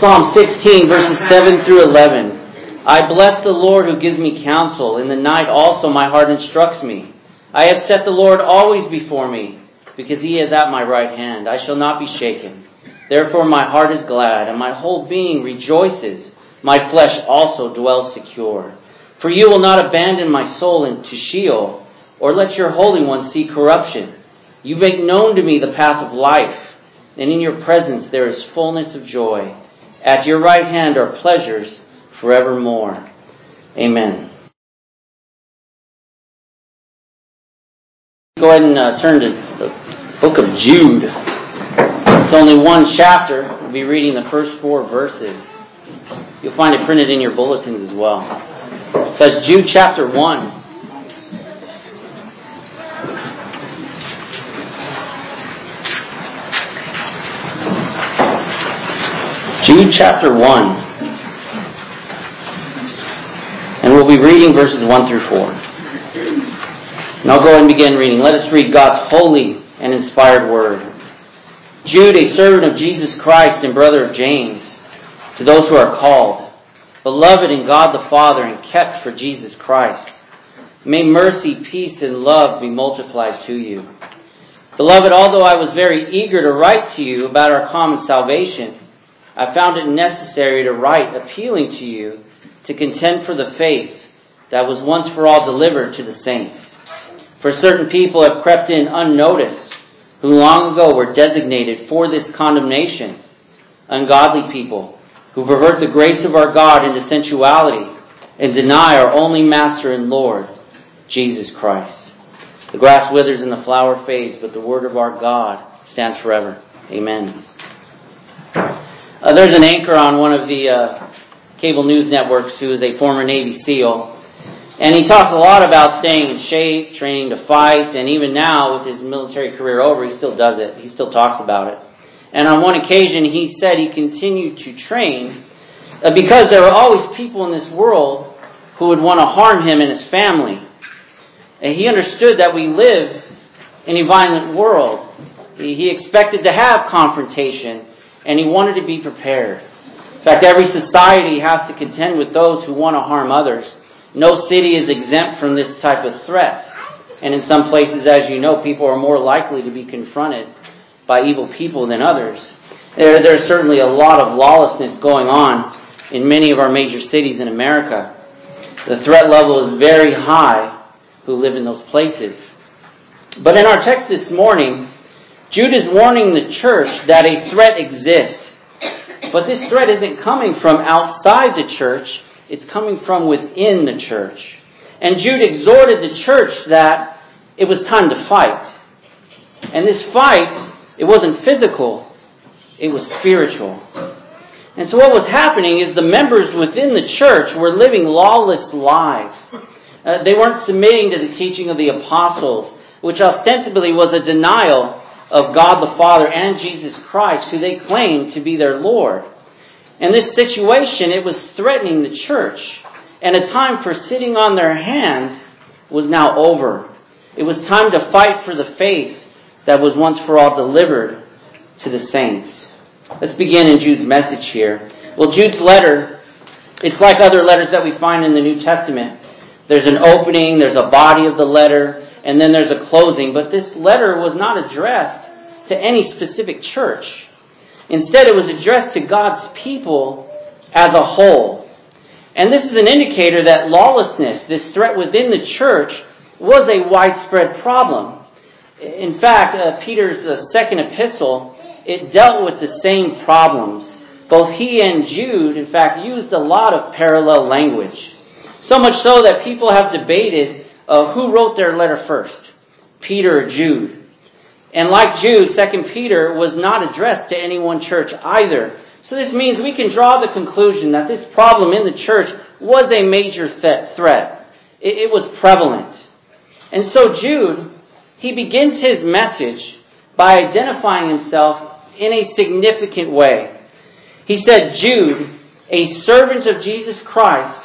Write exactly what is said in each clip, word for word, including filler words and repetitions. Psalm sixteen, verses seven through eleven. I bless the Lord who gives me counsel. In the night also my heart instructs me. I have set the Lord always before me, because he is at my right hand. I shall not be shaken. Therefore my heart is glad, and my whole being rejoices. My flesh also dwells secure. For you will not abandon my soul into Sheol, or let your Holy One see corruption. You make known to me the path of life, and in your presence there is fullness of joy. At your right hand are pleasures forevermore. Amen. Go ahead and uh, turn to the book of Jude. It's only one chapter. We'll be reading the first four verses. You'll find it printed in your bulletins as well. So that's Jude chapter one. Jude chapter one. And we'll be reading verses one through four. And I'll go ahead and begin reading. Let us read God's holy and inspired word. Jude, a servant of Jesus Christ and brother of James, to those who are called, beloved in God the Father and kept for Jesus Christ, may mercy, peace, and love be multiplied to you. Beloved, although I was very eager to write to you about our common salvation, I found it necessary to write appealing to you to contend for the faith that was once for all delivered to the saints. For certain people have crept in unnoticed, who long ago were designated for this condemnation, ungodly people who pervert the grace of our God into sensuality and deny our only Master and Lord, Jesus Christ. The grass withers and the flower fades, but the word of our God stands forever. Amen. Uh, there's an anchor on one of the uh, cable news networks who is a former Navy SEAL. And he talks a lot about staying in shape, training to fight, and even now with his military career over, he still does it. He still talks about it. And on one occasion, he said he continued to train uh, because there are always people in this world who would want to harm him and his family. And he understood that we live in a violent world. He expected to have confrontation. And he wanted to be prepared. In fact, every society has to contend with those who want to harm others. No city is exempt from this type of threat. And in some places, as you know, people are more likely to be confronted by evil people than others. There, there's certainly a lot of lawlessness going on in many of our major cities in America. The threat level is very high who live in those places. But in our text this morning, Jude is warning the church that a threat exists, but this threat isn't coming from outside the church, it's coming from within the church. And Jude exhorted the church that it was time to fight. And this fight, it wasn't physical, it was spiritual. And so what was happening is the members within the church were living lawless lives. Uh, they weren't submitting to the teaching of the apostles, which ostensibly was a denial of God the Father and Jesus Christ, who they claimed to be their Lord. In this situation, it was threatening the church, and a time for sitting on their hands was now over. It was time to fight for the faith that was once for all delivered to the saints. Let's begin in Jude's message here. Well, Jude's letter, it's like other letters that we find in the New Testament. There's an opening, there's a body of the letter, and then there's a closing. But this letter was not addressed to any specific church. Instead, it was addressed to God's people as a whole. And this is an indicator that lawlessness, this threat within the church, was a widespread problem. In fact, uh, Peter's uh, second epistle, it dealt with the same problems. Both he and Jude, in fact, used a lot of parallel language. So much so that people have debated Uh, who wrote their letter first, Peter or Jude? And like Jude, Second Peter was not addressed to any one church either. So this means we can draw the conclusion that this problem in the church was a major th- threat. It, it was prevalent. And so Jude, he begins his message by identifying himself in a significant way. He said, Jude, a servant of Jesus Christ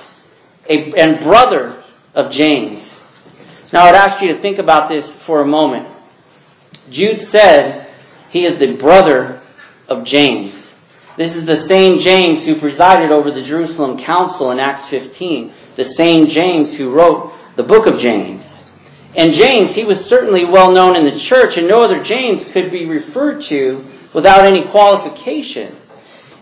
a, and brother of James. Now, I'd ask you to think about this for a moment. Jude said he is the brother of James. This is the same James who presided over the Jerusalem council in Acts fifteen. The same James who wrote the book of James. And James, he was certainly well known in the church, and no other James could be referred to without any qualification.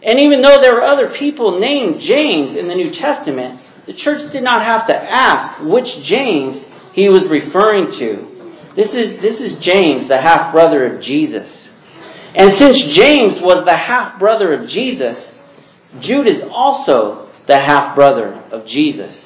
And even though there were other people named James in the New Testament, the church did not have to ask which James he was referring to. This is, this is James, the half-brother of Jesus. And since James was the half-brother of Jesus, Jude is also the half-brother of Jesus.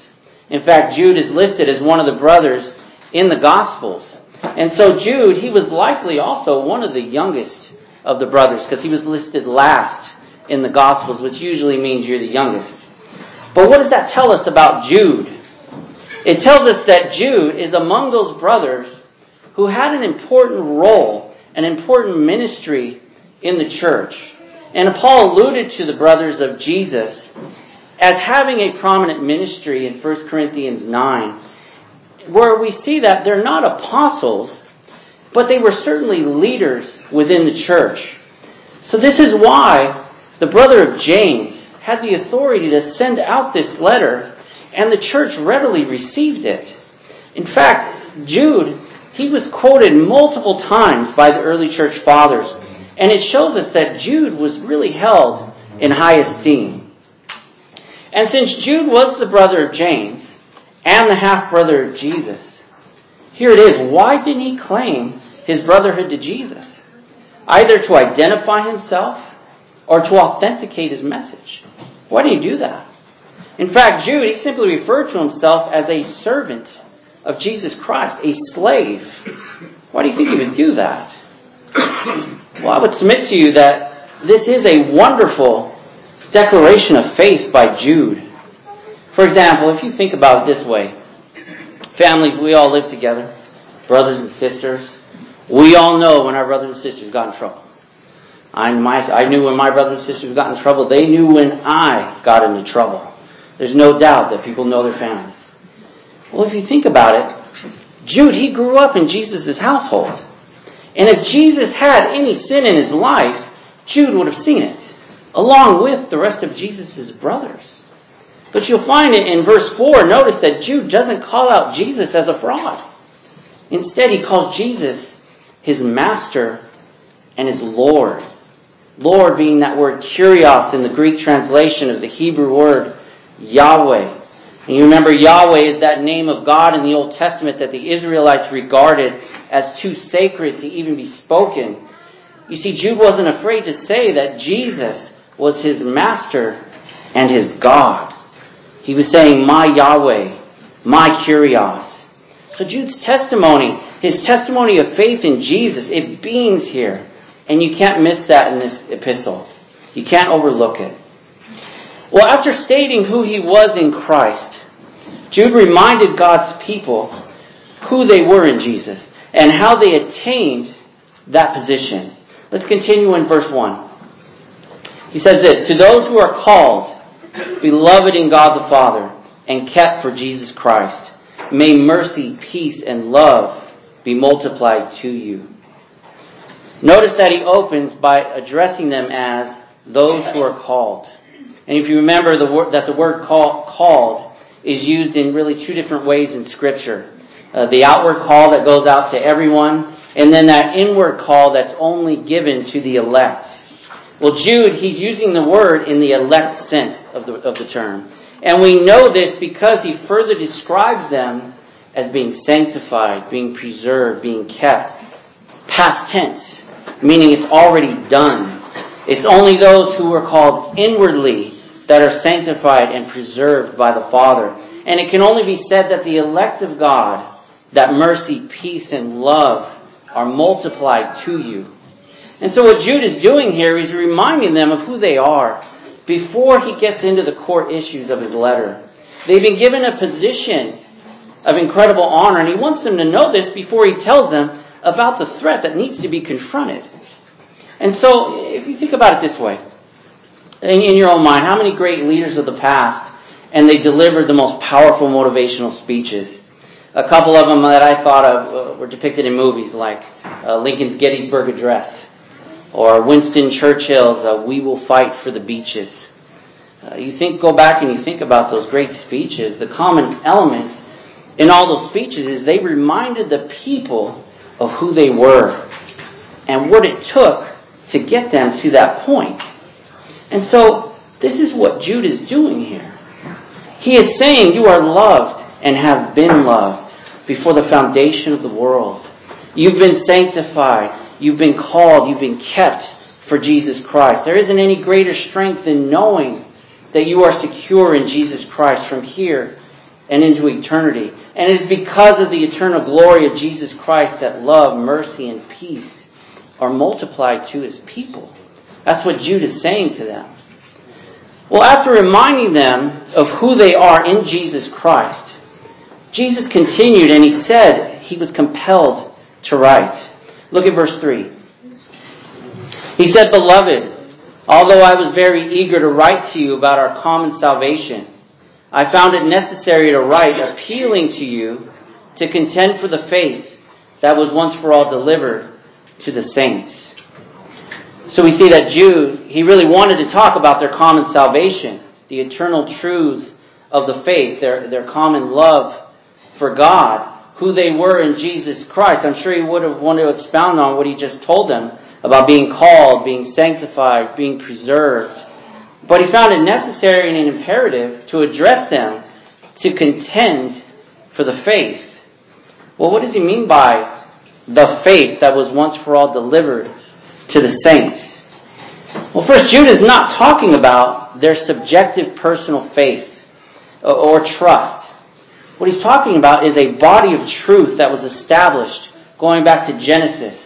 In fact, Jude is listed as one of the brothers in the Gospels. And so Jude, he was likely also one of the youngest of the brothers, because he was listed last in the Gospels, which usually means you're the youngest. But what does that tell us about Jude? It tells us that Jude is among those brothers who had an important role, an important ministry in the church. And Paul alluded to the brothers of Jesus as having a prominent ministry in First Corinthians nine, where we see that they're not apostles, but they were certainly leaders within the church. So this is why the brother of James had the authority to send out this letter, and the church readily received it. In fact, Jude, he was quoted multiple times by the early church fathers, and it shows us that Jude was really held in high esteem. And since Jude was the brother of James, and the half-brother of Jesus, here it is. Why didn't he claim his brotherhood to Jesus? Either to identify himself or to authenticate his message. Why didn't he do that? In fact, Jude, he simply referred to himself as a servant of Jesus Christ, a slave. Why do you think he would do that? Well, I would submit to you that this is a wonderful declaration of faith by Jude. For example, if you think about it this way, families, we all live together, brothers and sisters. We all know when our brothers and sisters got in trouble. I, my, I knew when my brothers and sisters got in trouble. They knew when I got into trouble. There's no doubt that people know their families. Well, if you think about it, Jude, he grew up in Jesus' household. And if Jesus had any sin in his life, Jude would have seen it, along with the rest of Jesus' brothers. But you'll find it in verse four, notice that Jude doesn't call out Jesus as a fraud. Instead, he calls Jesus his master and his Lord. Lord being that word kurios in the Greek translation of the Hebrew word Yahweh. And you remember Yahweh is that name of God in the Old Testament that the Israelites regarded as too sacred to even be spoken. You see, Jude wasn't afraid to say that Jesus was his master and his God. He was saying, my Yahweh, my Kyrios. So Jude's testimony, his testimony of faith in Jesus, it beams here. And you can't miss that in this epistle. You can't overlook it. Well, after stating who he was in Christ, Jude reminded God's people who they were in Jesus and how they attained that position. Let's continue in verse one. He says this, to those who are called, beloved in God the Father, and kept for Jesus Christ, may mercy, peace, and love be multiplied to you. Notice that he opens by addressing them as those who are called. And if you remember the word, that the word call, called is used in really two different ways in Scripture. Uh, the outward call that goes out to everyone, and then that inward call that's only given to the elect. Well, Jude, he's using the word in the elect sense of the, of the term. And we know this because he further describes them as being sanctified, being preserved, being kept. Past tense, meaning it's already done. It's only those who are called inwardly that are sanctified and preserved by the Father. And it can only be said that the elect of God, that mercy, peace, and love are multiplied to you. And so what Jude is doing here is reminding them of who they are before he gets into the core issues of his letter. They've been given a position of incredible honor, and he wants them to know this before he tells them about the threat that needs to be confronted. And so if you think about it this way, in, in your own mind, how many great leaders of the past, and they delivered the most powerful motivational speeches? A couple of them that I thought of were depicted in movies like uh, Lincoln's Gettysburg Address. or Winston Churchill's uh, "We Will Fight for the Beaches." Uh, you think, go back and you think about those great speeches. The common element in all those speeches is they reminded the people of who they were and what it took to get them to that point. And so this is what Jude is doing here. He is saying you are loved and have been loved before the foundation of the world. You've been sanctified. You've been called. You've been kept for Jesus Christ. There isn't any greater strength than knowing that you are secure in Jesus Christ from here and into eternity. And it is because of the eternal glory of Jesus Christ that love, mercy, and peace are multiplied to His people. That's what Jude is saying to them. Well, after reminding them of who they are in Jesus Christ, Jesus continued and He said He was compelled to write. Look at verse three. He said, "Beloved, although I was very eager to write to you about our common salvation, I found it necessary to write appealing to you to contend for the faith that was once for all delivered to the saints." So we see that Jude, he really wanted to talk about their common salvation, the eternal truths of the faith, their, their common love for God, who they were in Jesus Christ. I'm sure he would have wanted to expound on what he just told them about being called, being sanctified, being preserved. But he found it necessary and an imperative to address them to contend for the faith. Well, what does he mean by the faith that was once for all delivered to the saints? Well, first, Jude is not talking about their subjective personal faith or trust. What he's talking about is a body of truth that was established going back to Genesis,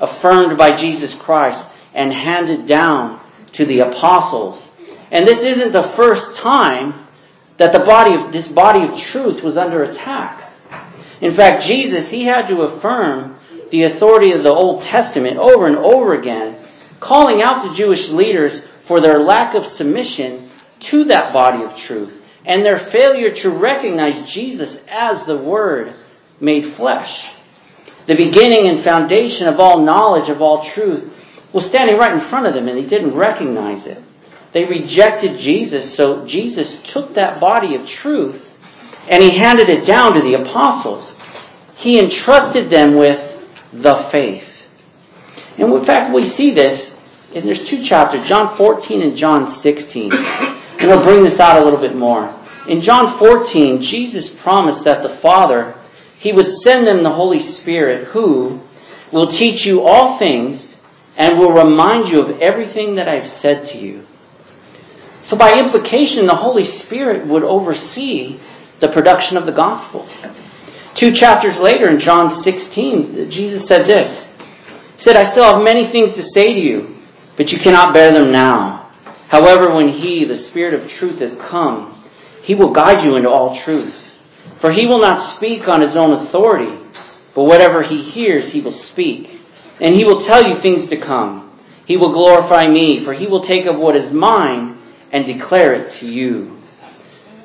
affirmed by Jesus Christ and handed down to the apostles. And this isn't the first time that the body of this body of truth was under attack. In fact, Jesus, he had to affirm the authority of the Old Testament over and over again, calling out the Jewish leaders for their lack of submission to that body of truth and their failure to recognize Jesus as the Word made flesh. The beginning and foundation of all knowledge, of all truth, was standing right in front of them, and they didn't recognize it. They rejected Jesus, so Jesus took that body of truth and He handed it down to the apostles. He entrusted them with the faith. And in fact, we see this, and there's two chapters, John fourteen and John sixteen. And I'll bring this out a little bit more. In John fourteen, Jesus promised that the Father, He would send them the Holy Spirit, who will teach you all things and will remind you of everything that I've said to you. So by implication, the Holy Spirit would oversee the production of the gospel. Two chapters later in John sixteen, Jesus said this. He said, "I still have many things to say to you, but you cannot bear them now. However, when He, the Spirit of truth, has come, He will guide you into all truth. For He will not speak on His own authority, but whatever He hears, He will speak. And He will tell you things to come. He will glorify Me, for He will take of what is mine and declare it to you."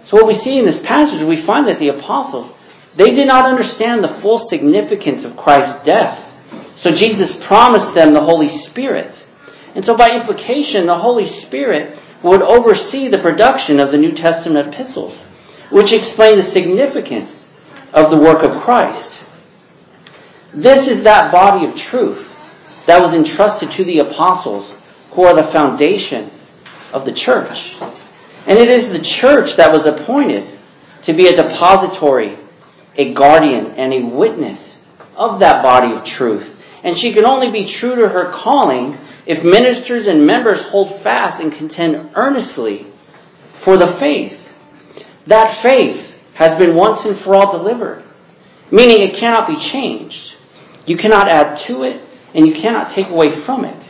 So what we see in this passage, we find that the apostles, they did not understand the full significance of Christ's death. So Jesus promised them the Holy Spirit. And so by implication, the Holy Spirit would oversee the production of the New Testament epistles, which explain the significance of the work of Christ. This is that body of truth that was entrusted to the apostles, who are the foundation of the church. And it is the church that was appointed to be a depository, a guardian, and a witness of that body of truth. And she can only be true to her calling if ministers and members hold fast and contend earnestly for the faith. That faith has been once and for all delivered, meaning it cannot be changed. You cannot add to it, and you cannot take away from it.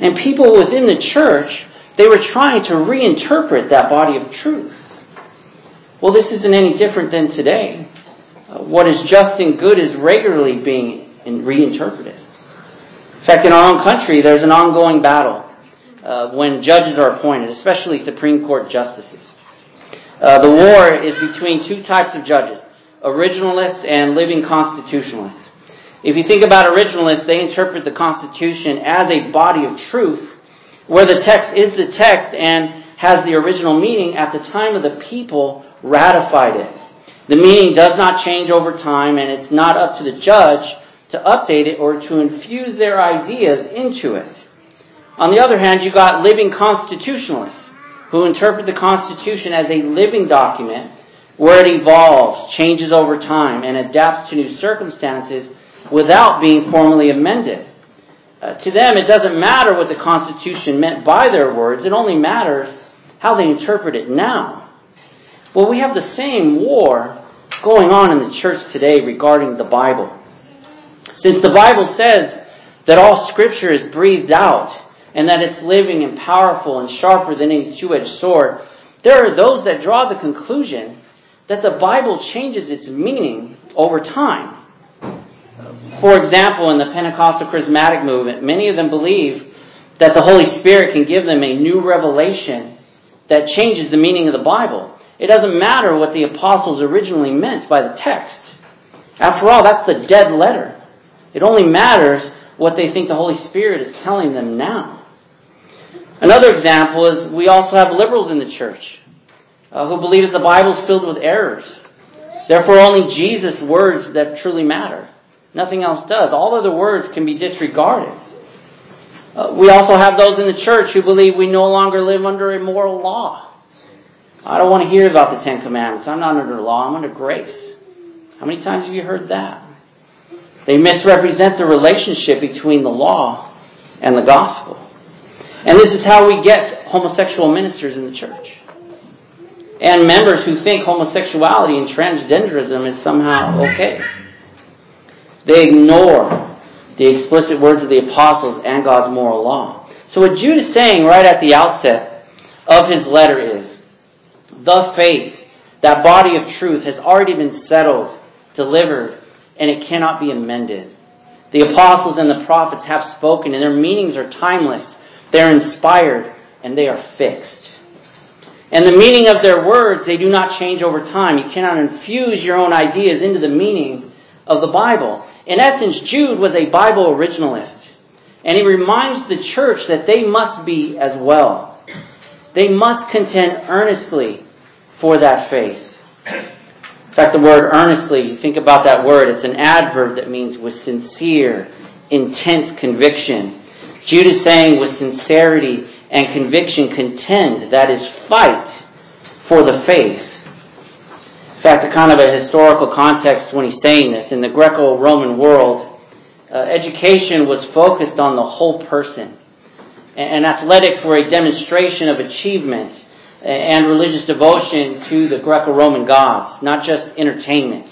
And people within the church, they were trying to reinterpret that body of truth. Well, this isn't any different than today. What is just and good is regularly being reinterpreted. In fact, in our own country, there's an ongoing battle uh, when judges are appointed, especially Supreme Court justices. Uh, the war is between two types of judges, originalists and living constitutionalists. If you think about originalists, they interpret the Constitution as a body of truth, where the text is the text and has the original meaning at the time of the people ratified it. The meaning does not change over time, and it's not up to the judge to update it or to infuse their ideas into it. On the other hand, you got living constitutionalists who interpret the Constitution as a living document where it evolves, changes over time, and adapts to new circumstances without being formally amended. Uh, to them, it doesn't matter what the Constitution meant by their words. It only matters how they interpret it now. Well, we have the same war going on in the church today regarding the Bible. Since the Bible says that all Scripture is breathed out and that it's living and powerful and sharper than any two-edged sword, there are those that draw the conclusion that the Bible changes its meaning over time. For example, in the Pentecostal charismatic movement, many of them believe that the Holy Spirit can give them a new revelation that changes the meaning of the Bible. It doesn't matter what the apostles originally meant by the text. After all, that's the dead letter. It only matters what they think the Holy Spirit is telling them now. Another example is we also have liberals in the church uh, who believe that the Bible is filled with errors. Therefore, only Jesus' words that truly matter. Nothing else does. All other words can be disregarded. Uh, we also have those in the church who believe we no longer live under a moral law. I don't want to hear about the Ten Commandments. I'm not under law. I'm under grace. How many times have you heard that? They misrepresent the relationship between the law and the gospel. And this is how we get homosexual ministers in the church. And members who think homosexuality and transgenderism is somehow okay. They ignore the explicit words of the apostles and God's moral law. So what Jude is saying right at the outset of his letter is, the faith, that body of truth, has already been settled, delivered, and it cannot be amended. The apostles and the prophets have spoken, and their meanings are timeless. They're inspired, and they are fixed. And the meaning of their words, they do not change over time. You cannot infuse your own ideas into the meaning of the Bible. In essence, Jude was a Bible originalist, and he reminds the church that they must be as well. They must contend earnestly for that faith. In fact, the word earnestly, you think about that word, it's an adverb that means with sincere, intense conviction. Jude is saying with sincerity and conviction contend, that is, fight for the faith. In fact, the kind of a historical context when he's saying this, in the Greco-Roman world, uh, education was focused on the whole person. And, and athletics were a demonstration of achievement and religious devotion to the Greco-Roman gods, not just entertainment.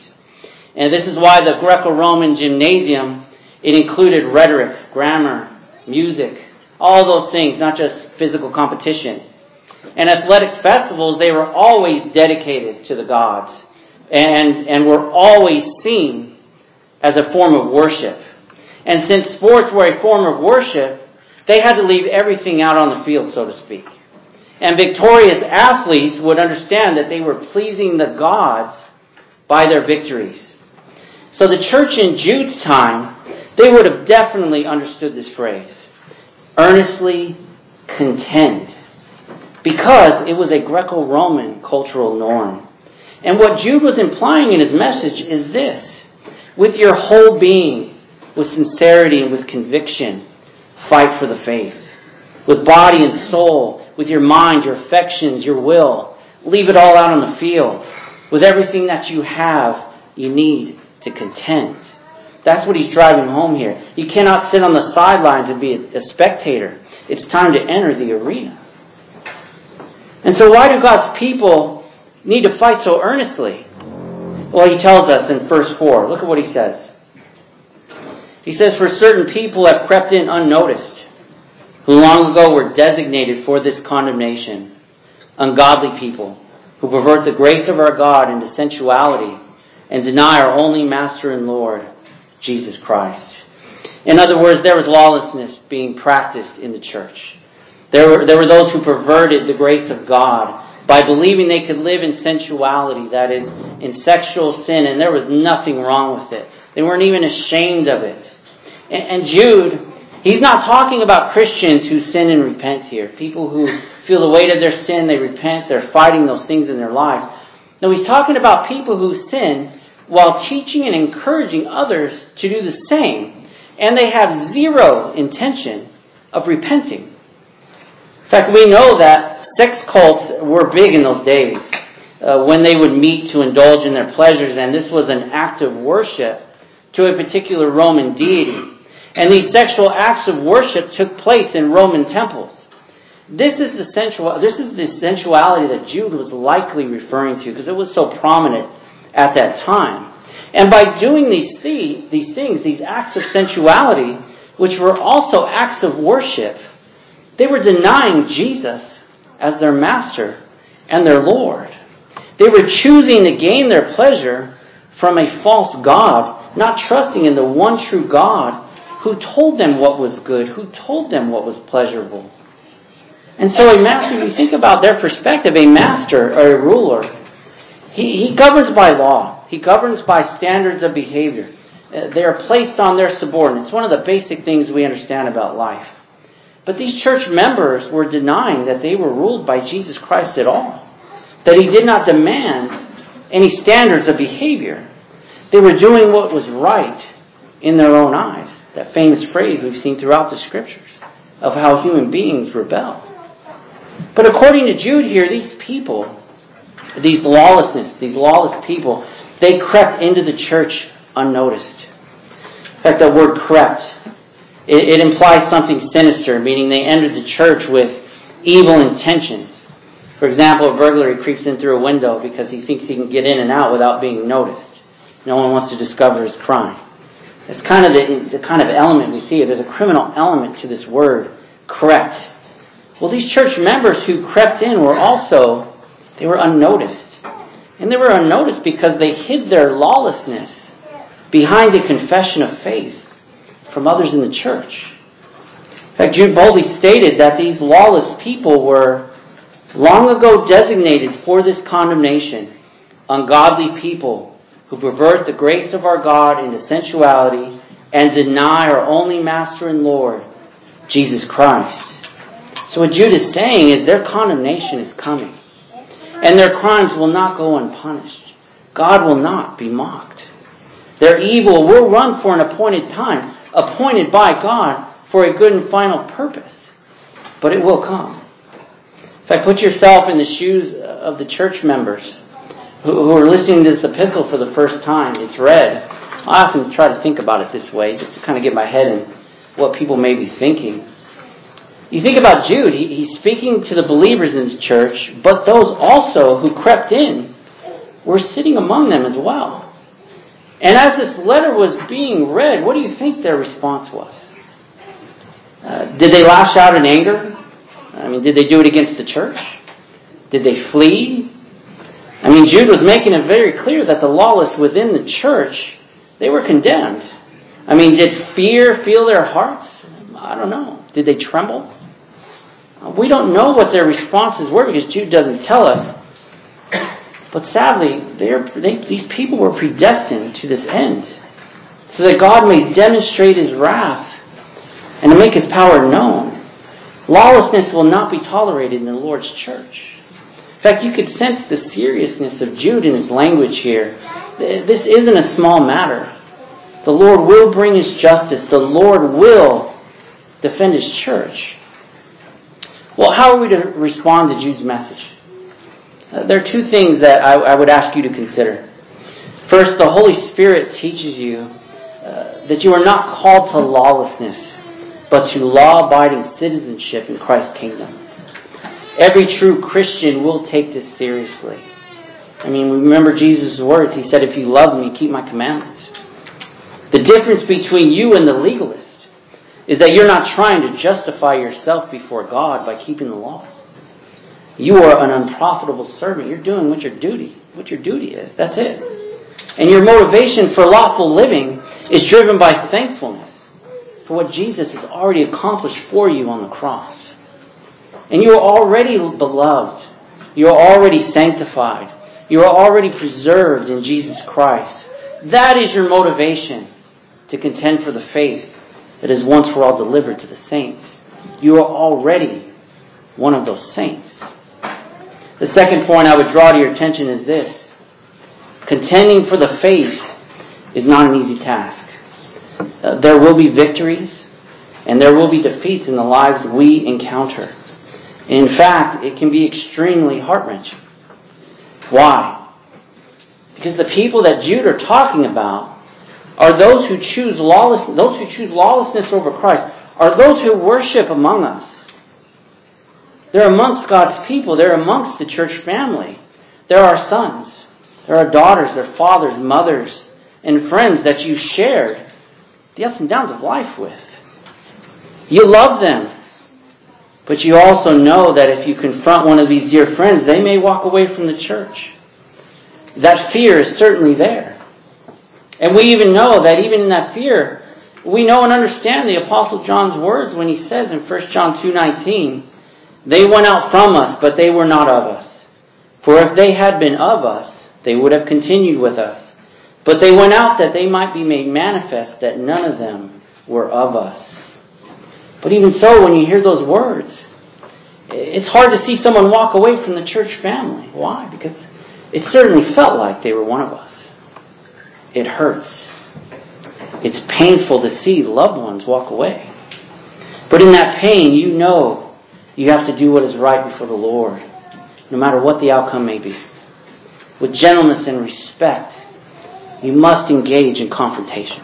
And this is why the Greco-Roman gymnasium, it included rhetoric, grammar, music, all those things, not just physical competition. And athletic festivals, they were always dedicated to the gods and, and were always seen as a form of worship. And since sports were a form of worship, they had to leave everything out on the field, so to speak. And victorious athletes would understand that they were pleasing the gods by their victories. So the church in Jude's time, they would have definitely understood this phrase, earnestly contend, because it was a Greco-Roman cultural norm. And what Jude was implying in his message is this: with your whole being, with sincerity and with conviction, fight for the faith. With body and soul, with your mind, your affections, your will, leave it all out on the field. With everything that you have, you need to contend. That's what he's driving home here. You cannot sit on the sidelines and be a spectator. It's time to enter the arena. And so why do God's people need to fight so earnestly? Well, he tells us in verse four. Look at what he says. He says, "For certain people have crept in unnoticed, who long ago were designated for this condemnation, ungodly people who pervert the grace of our God into sensuality and deny our only Master and Lord, Jesus Christ." In other words, there was lawlessness being practiced in the church. There were, there were those who perverted the grace of God by believing they could live in sensuality, that is, in sexual sin, and there was nothing wrong with it. They weren't even ashamed of it. And, and Jude, he's not talking about Christians who sin and repent here. People who feel the weight of their sin, they repent, they're fighting those things in their lives. No, he's talking about people who sin while teaching and encouraging others to do the same. And they have zero intention of repenting. In fact, we know that sex cults were big in those days uh, when they would meet to indulge in their pleasures. And this was an act of worship to a particular Roman deity. And these sexual acts of worship took place in Roman temples. This is the sensual, this is the sensuality that Jude was likely referring to because it was so prominent at that time. And by doing these, th- these things, these acts of sensuality, which were also acts of worship, they were denying Jesus as their master and their Lord. They were choosing to gain their pleasure from a false god, not trusting in the one true God who told them what was good, who told them what was pleasurable. And so a master, if you think about their perspective, a master or a ruler, he, he governs by law. He governs by standards of behavior. They are placed on their subordinates. One of the basic things we understand about life. But these church members were denying that they were ruled by Jesus Christ at all, that he did not demand any standards of behavior. They were doing what was right in their own eyes. That famous phrase we've seen throughout the scriptures of how human beings rebel. But according to Jude here, these people, these lawlessness, these lawless people, they crept into the church unnoticed. In fact, that word crept, it, it implies something sinister, meaning they entered the church with evil intentions. For example, a burglar creeps in through a window because he thinks he can get in and out without being noticed. No one wants to discover his crime. It's kind of the, the kind of element we see. There's a criminal element to this word, crept. Well, these church members who crept in were also, they were unnoticed. And they were unnoticed because they hid their lawlessness behind a confession of faith from others in the church. In fact, Jude boldly stated that these lawless people were long ago designated for this condemnation, ungodly people who pervert the grace of our God into sensuality and deny our only Master and Lord, Jesus Christ. So what Jude is saying is their condemnation is coming, and their crimes will not go unpunished. God will not be mocked. Their evil will run for an appointed time, appointed by God for a good and final purpose, but it will come. In fact, put yourself in the shoes of the church members who are listening to this epistle for the first time. It's read. I often try to think about it this way, just to kind of get my head in what people may be thinking. You think about Jude. He, he's speaking to the believers in the church, but those also who crept in were sitting among them as well. And as this letter was being read, what do you think their response was? Uh, did they lash out in anger? I mean, did they do it against the church? Did they flee? I mean, Jude was making it very clear that the lawless within the church, they were condemned. I mean, did fear fill their hearts? I don't know. Did they tremble? We don't know what their responses were because Jude doesn't tell us. But sadly, they, these people were predestined to this end, so that God may demonstrate his wrath and to make his power known. Lawlessness will not be tolerated in the Lord's church. In fact, you could sense the seriousness of Jude in his language here. This isn't a small matter. The Lord will bring his justice. The Lord will defend his church. Well, how are we to respond to Jude's message? Uh, there are two things that I, I would ask you to consider. First, the Holy Spirit teaches you uh, that you are not called to lawlessness, but to law-abiding citizenship in Christ's kingdom. Every true Christian will take this seriously. I mean, remember Jesus' words. He said, if you love me, keep my commandments. The difference between you and the legalist is that you're not trying to justify yourself before God by keeping the law. You are an unprofitable servant. You're doing what your duty, what your duty is. That's it. And your motivation for lawful living is driven by thankfulness for what Jesus has already accomplished for you on the cross. And you are already beloved. You are already sanctified. You are already preserved in Jesus Christ. That is your motivation to contend for the faith that is once for all delivered to the saints. You are already one of those saints. The second point I would draw to your attention is this. Contending for the faith is not an easy task. Uh, there will be victories and there will be defeats in the lives we encounter. In fact, it can be extremely heart-wrenching. Why? Because the people that Jude are talking about are those who choose lawless, those who choose lawlessness over Christ, are those who worship among us. They're amongst God's people. They're amongst the church family. They're our sons. They're our daughters. They're fathers, mothers, and friends that you shared the ups and downs of life with. You love them. But you also know that if you confront one of these dear friends, they may walk away from the church. That fear is certainly there. And we even know that even in that fear, we know and understand the Apostle John's words when he says in First John two nineteen, "They went out from us, but they were not of us. For if they had been of us, they would have continued with us. But they went out that they might be made manifest that none of them were of us." But even so, when you hear those words, it's hard to see someone walk away from the church family. Why? Because it certainly felt like they were one of us. It hurts. It's painful to see loved ones walk away. But in that pain, you know you have to do what is right before the Lord, no matter what the outcome may be. With gentleness and respect, you must engage in confrontation.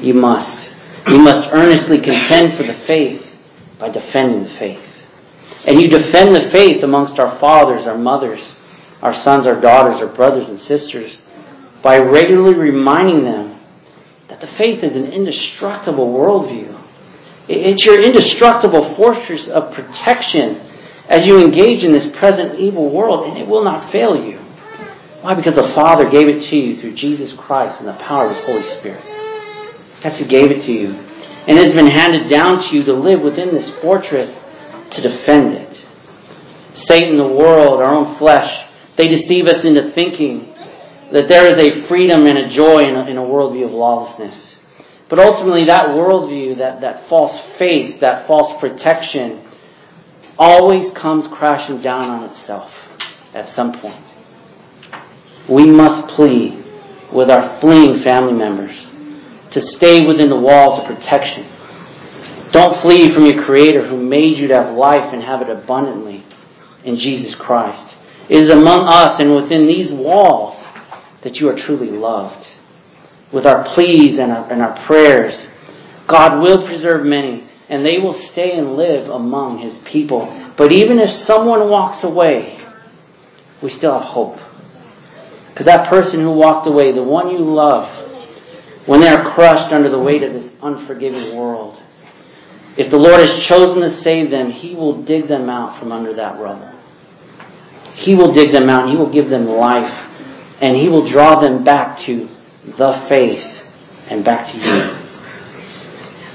You must. You must earnestly contend for the faith by defending the faith. And you defend the faith amongst our fathers, our mothers, our sons, our daughters, our brothers and sisters by regularly reminding them that the faith is an indestructible worldview. It's your indestructible fortress of protection as you engage in this present evil world, and it will not fail you. Why? Because the Father gave it to you through Jesus Christ and the power of His Holy Spirit. That's who gave it to you. And it has been handed down to you to live within this fortress to defend it. Satan, the world, our own flesh, they deceive us into thinking that there is a freedom and a joy in a, in a worldview of lawlessness. But ultimately that worldview, that, that false faith, that false protection, always comes crashing down on itself at some point. We must plead with our fleeing family members to stay within the walls of protection. Don't flee from your Creator who made you to have life and have it abundantly in Jesus Christ. It is among us and within these walls that you are truly loved. With our pleas and our, and our prayers, God will preserve many, and they will stay and live among His people. But even if someone walks away, we still have hope. Because that person who walked away, the one you love, when they are crushed under the weight of this unforgiving world, if the Lord has chosen to save them, He will dig them out from under that rubble. He will dig them out and He will give them life. And He will draw them back to the faith and back to you.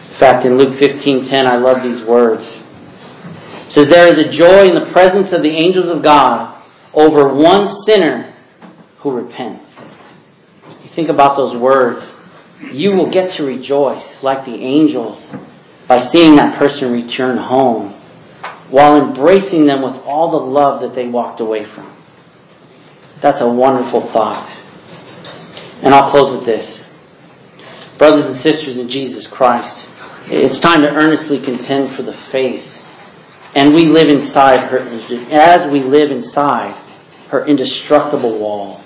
In fact, in Luke fifteen ten, I love these words. It says, "There is a joy in the presence of the angels of God over one sinner who repents." You think about those words. You will get to rejoice like the angels by seeing that person return home while embracing them with all the love that they walked away from. That's a wonderful thought. And I'll close with this. Brothers and sisters in Jesus Christ, it's time to earnestly contend for the faith. And we live inside her, as we live inside her indestructible walls.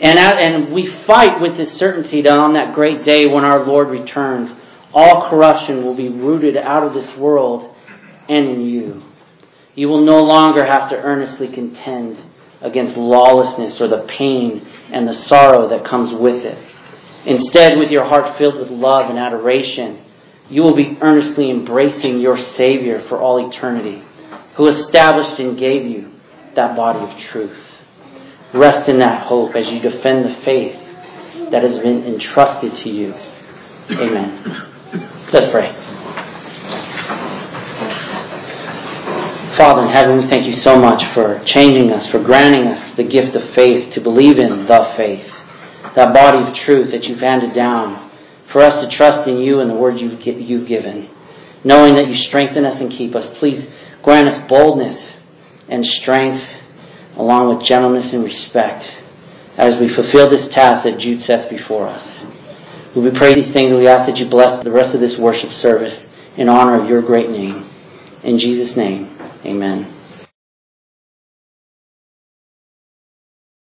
And, at, and we fight with this certainty that on that great day when our Lord returns, all corruption will be rooted out of this world and in you. You will no longer have to earnestly contend against lawlessness or the pain and the sorrow that comes with it. Instead, with your heart filled with love and adoration, you will be earnestly embracing your Savior for all eternity, who established and gave you that body of truth. Rest in that hope as you defend the faith that has been entrusted to you. Amen. Let's pray. Father in heaven, we thank You so much for changing us, for granting us the gift of faith, to believe in the faith. that body of truth that you've handed down, for us to trust in you and the word you've, you've given, knowing that you strengthen us and keep us. Please grant us boldness and strength along with gentleness and respect as we fulfill this task that Jude sets before us. We pray these things and we ask that you bless the rest of this worship service in honor of your great name. In Jesus' name, amen.